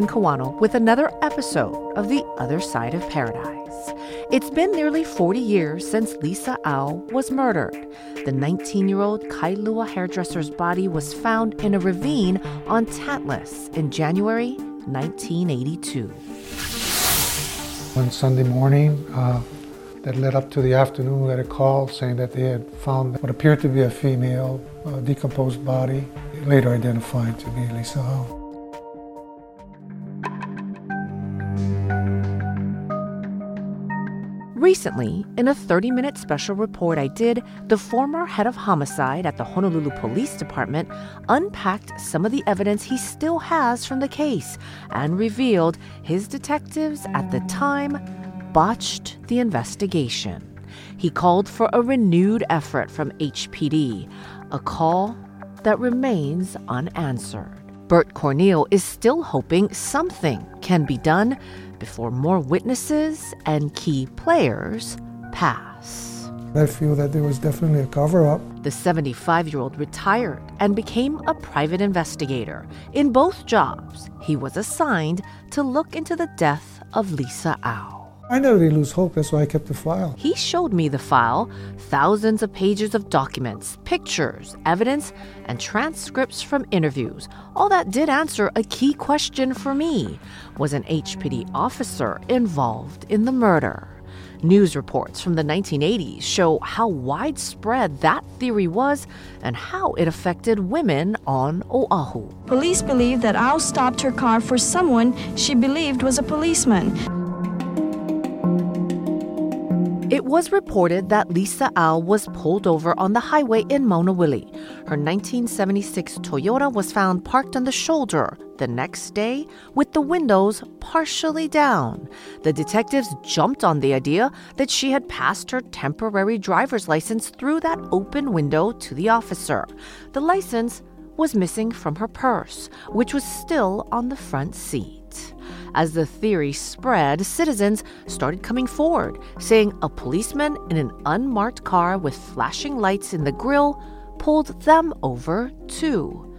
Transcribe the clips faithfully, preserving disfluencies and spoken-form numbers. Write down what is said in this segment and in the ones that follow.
Lynn Kawano with another episode of The Other Side of Paradise. It's been nearly forty years since Lisa Au was murdered. The nineteen-year-old Kailua hairdresser's body was found in a ravine on Tantalus in January nineteen eighty-two. One Sunday morning, uh, that led up to the afternoon, I got a call saying that they had found what appeared to be a female uh, decomposed body, later identified to be Lisa Au. Recently, in a thirty-minute special report I did, the former head of homicide at the Honolulu Police Department unpacked some of the evidence he still has from the case and revealed his detectives at the time botched the investigation. He called for a renewed effort from H P D, a call that remains unanswered. Bert Corneal is still hoping something can be done before more witnesses and key players pass. I feel that there was definitely a cover-up. The seventy-five-year-old retired and became a private investigator. In both jobs, he was assigned to look into the death of Lisa Au. I never really lose hope, that's why I kept the file. He showed me the file, thousands of pages of documents, pictures, evidence, and transcripts from interviews. All that did answer a key question for me. Was an H P D officer involved in the murder? News reports from the nineteen eighties show how widespread that theory was and how it affected women on O'ahu. Police believe that Au stopped her car for someone she believed was a policeman. It was reported that Lisa Au was pulled over on the highway in Mona Willie. Her nineteen seventy-six Toyota was found parked on the shoulder the next day with the windows partially down. The detectives jumped on the idea that she had passed her temporary driver's license through that open window to the officer. The license was missing from her purse, which was still on the front seat. As the theory spread, citizens started coming forward, saying a policeman in an unmarked car with flashing lights in the grill pulled them over, too.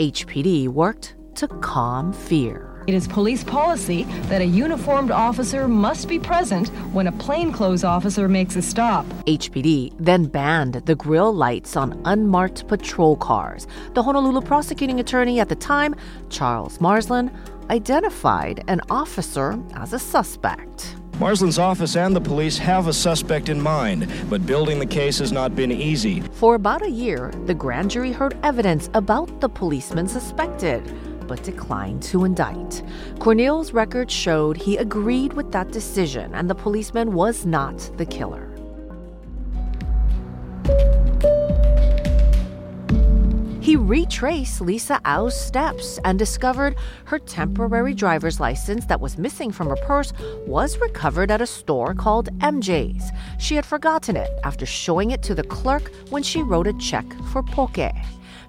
H P D worked to calm fear. It is police policy that a uniformed officer must be present when a plainclothes officer makes a stop. H P D then banned the grill lights on unmarked patrol cars. The Honolulu prosecuting attorney at the time, Charles Marsland, identified an officer as a suspect. Marsland's office and the police have a suspect in mind, but building the case has not been easy. For about a year, the grand jury heard evidence about the policeman suspected, but declined to indict. Corneal's record showed he agreed with that decision, and the policeman was not the killer. He retraced Lisa Au's steps and discovered her temporary driver's license that was missing from her purse was recovered at a store called M J's. She had forgotten it after showing it to the clerk when she wrote a check for poke.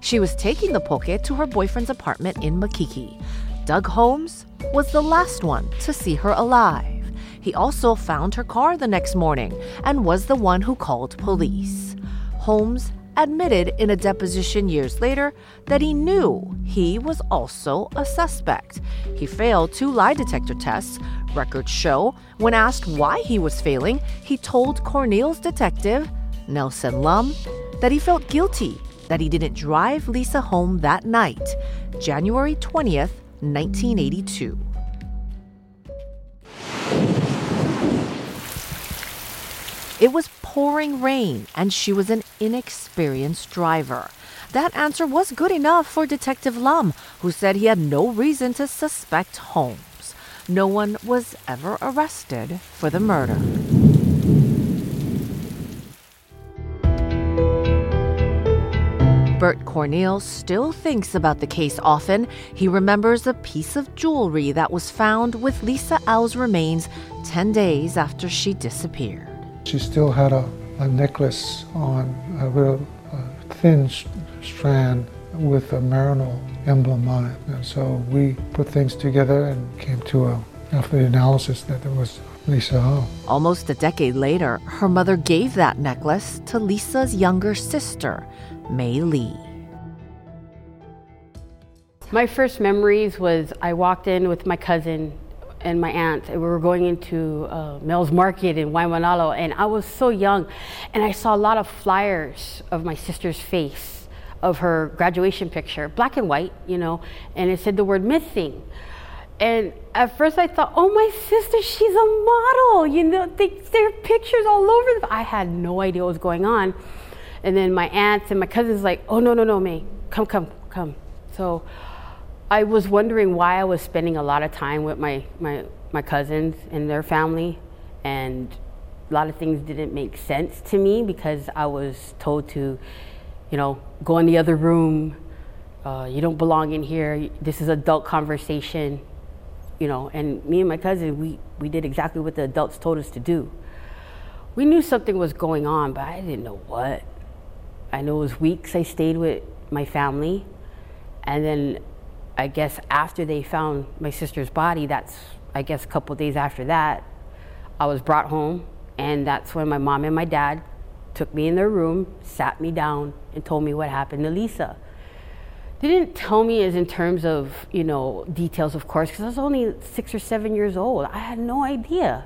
She was taking the poke to her boyfriend's apartment in Makiki. Doug Holmes was the last one to see her alive. He also found her car the next morning and was the one who called police. Holmes admitted in a deposition years later that he knew he was also a suspect. He failed two lie detector tests. Records show, when asked why he was failing, he told Corneal's detective, Nelson Lum, that he felt guilty that he didn't drive Lisa home that night, January twentieth, nineteen eighty-two. It was pouring rain, and she was an inexperienced driver. That answer was good enough for Detective Lum, who said he had no reason to suspect Holmes. No one was ever arrested for the murder. Bert Corneal still thinks about the case often. He remembers a piece of jewelry that was found with Lisa Au's remains ten days after she disappeared. She still had a, a necklace on, a real a thin sh- strand with a Marinal emblem on it. And so we put things together and came to, a, after the analysis, that it was Lisa Au. Almost a decade later, her mother gave that necklace to Lisa's younger sister, May Lee. My first memories was I walked in with my cousin and my aunt, and we were going into uh, Mel's Market in Waimanalo, and I was so young, and I saw a lot of flyers of my sister's face, of her graduation picture, black and white, you know, and it said the word missing. And at first I thought, oh, my sister, she's a model, you know, they, there are pictures all over them. I had no idea what was going on. And then my aunts and my cousins like, oh, no, no, no, May, come, come, come. So I was wondering why I was spending a lot of time with my, my, my cousins and their family, and a lot of things didn't make sense to me because I was told to, you know, go in the other room, uh, you don't belong in here, this is adult conversation. You know, and me and my cousin, we, we did exactly what the adults told us to do. We knew something was going on, but I didn't know what. I know it was weeks I stayed with my family, and then I guess after they found my sister's body, that's, I guess, a couple of days after that, I was brought home, and that's when my mom and my dad took me in their room, sat me down, and told me what happened to Lisa. They didn't tell me as in terms of, you know, details, of course, because I was only six or seven years old. I had no idea.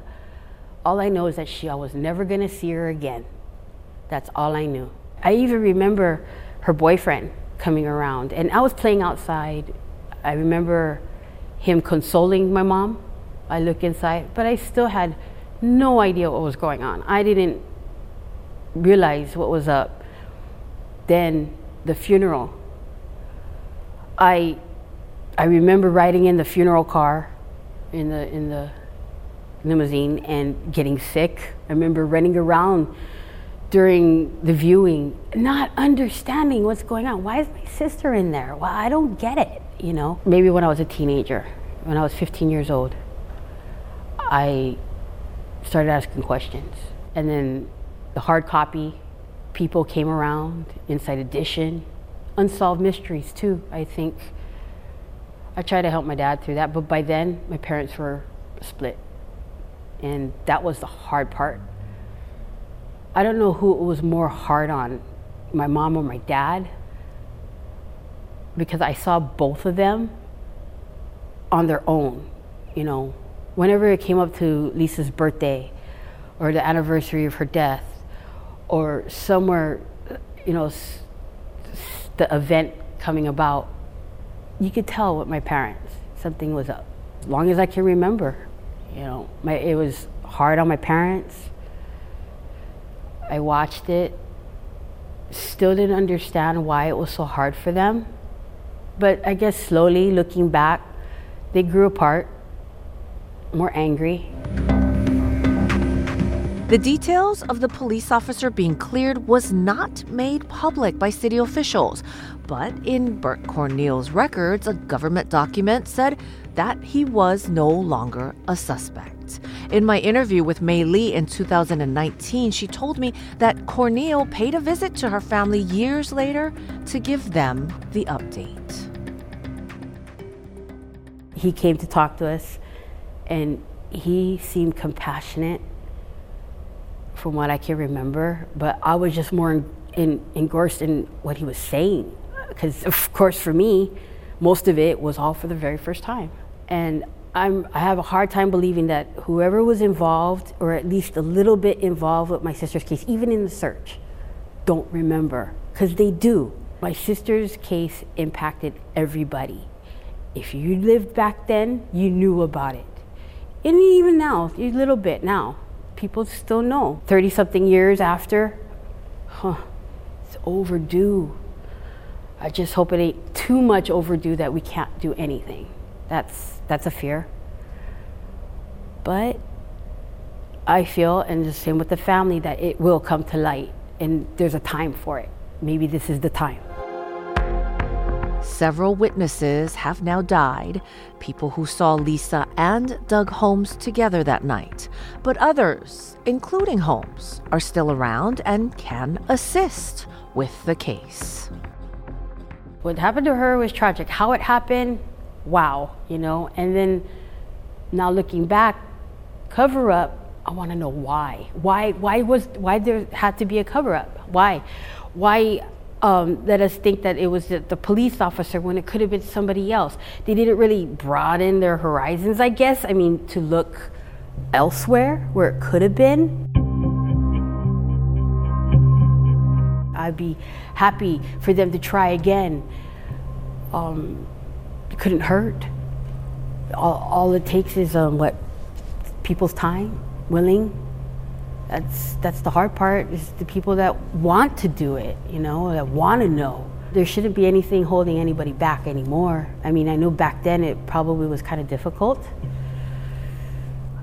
All I know is that she, I was never going to see her again. That's all I knew. I even remember her boyfriend coming around, and I was playing outside. I remember him consoling my mom. I look inside, but I still had no idea what was going on. I didn't realize what was up. Then the funeral. I I remember riding in the funeral car, in the in the limousine, and getting sick. I remember running around during the viewing, not understanding what's going on. Why is my sister in there? Well, I don't get it, you know. Maybe when I was a teenager, when I was fifteen years old, I started asking questions. And then the Hard Copy people came around, Inside Edition. Unsolved Mysteries too, I think. I tried to help my dad through that, but by then my parents were split, and that was the hard part. I don't know who it was more hard on, my mom or my dad, because I saw both of them on their own, you know. Whenever it came up to Lisa's birthday or the anniversary of her death or somewhere, you know, the event coming about, you could tell with my parents, something was up. As long as I can remember, you know, my, it was hard on my parents. I watched it, still didn't understand why it was so hard for them. But I guess slowly, looking back, they grew apart, more angry. The details of the police officer being cleared was not made public by city officials, but in Bert Corneal's records, a government document said that he was no longer a suspect. In my interview with May Lee in two thousand nineteen, she told me that Corneal paid a visit to her family years later to give them the update. He came to talk to us, and he seemed compassionate, from what I can remember, but I was just more in, in, engrossed in what he was saying, because of course for me, most of it was all for the very first time. And I'm, I have a hard time believing that whoever was involved, or at least a little bit involved with my sister's case, even in the search, don't remember, because they do. My sister's case impacted everybody. If you lived back then, you knew about it. And even now, a little bit now, people still know. thirty-something years after, huh, it's overdue. I just hope it ain't too much overdue that we can't do anything. That's that's a fear. But I feel, and the same with the family, that it will come to light, and there's a time for it. Maybe this is the time. Several witnesses have now died, people who saw Lisa and Doug Holmes together that night. But others, including Holmes, are still around and can assist with the case. What happened to her was tragic. How it happened, wow, you know. And then now looking back, cover up, I want to know why. Why, why was, why there had to be a cover up? Why? Why um, let us think that it was the, the police officer when it could have been somebody else. They didn't really broaden their horizons, I guess. I mean, to look elsewhere where it could have been. I'd be happy for them to try again. Um, it couldn't hurt. All, all it takes is um, what people's time, willing. That's that's the hard part, is the people that want to do it, you know, that want to know. There shouldn't be anything holding anybody back anymore. I mean, I know back then it probably was kind of difficult.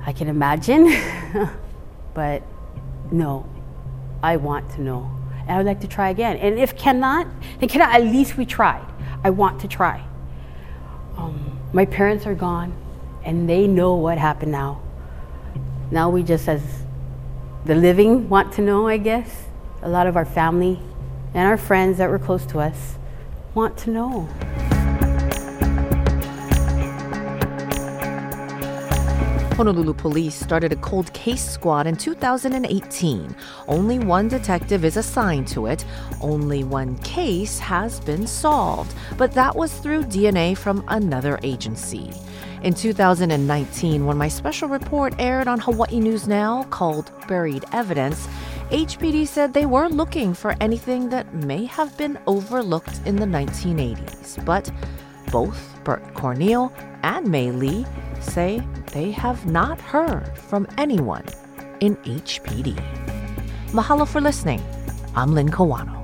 I can imagine, but no, I want to know. And I would like to try again. And if cannot, then cannot, at least we tried. I want to try. Um, my parents are gone, and they know what happened now. Now we just, as the living, want to know, I guess. A lot of our family and our friends that were close to us want to know. Honolulu police started a cold case squad in two thousand eighteen. Only one detective is assigned to it. Only one case has been solved, but that was through D N A from another agency. In two thousand nineteen, when my special report aired on Hawaii News Now called Buried Evidence, H P D said they were looking for anything that may have been overlooked in the nineteen eighties, but both Bert Corneal and May Lee say they have not heard from anyone in H P D. Mahalo for listening. I'm Lynn Kawano.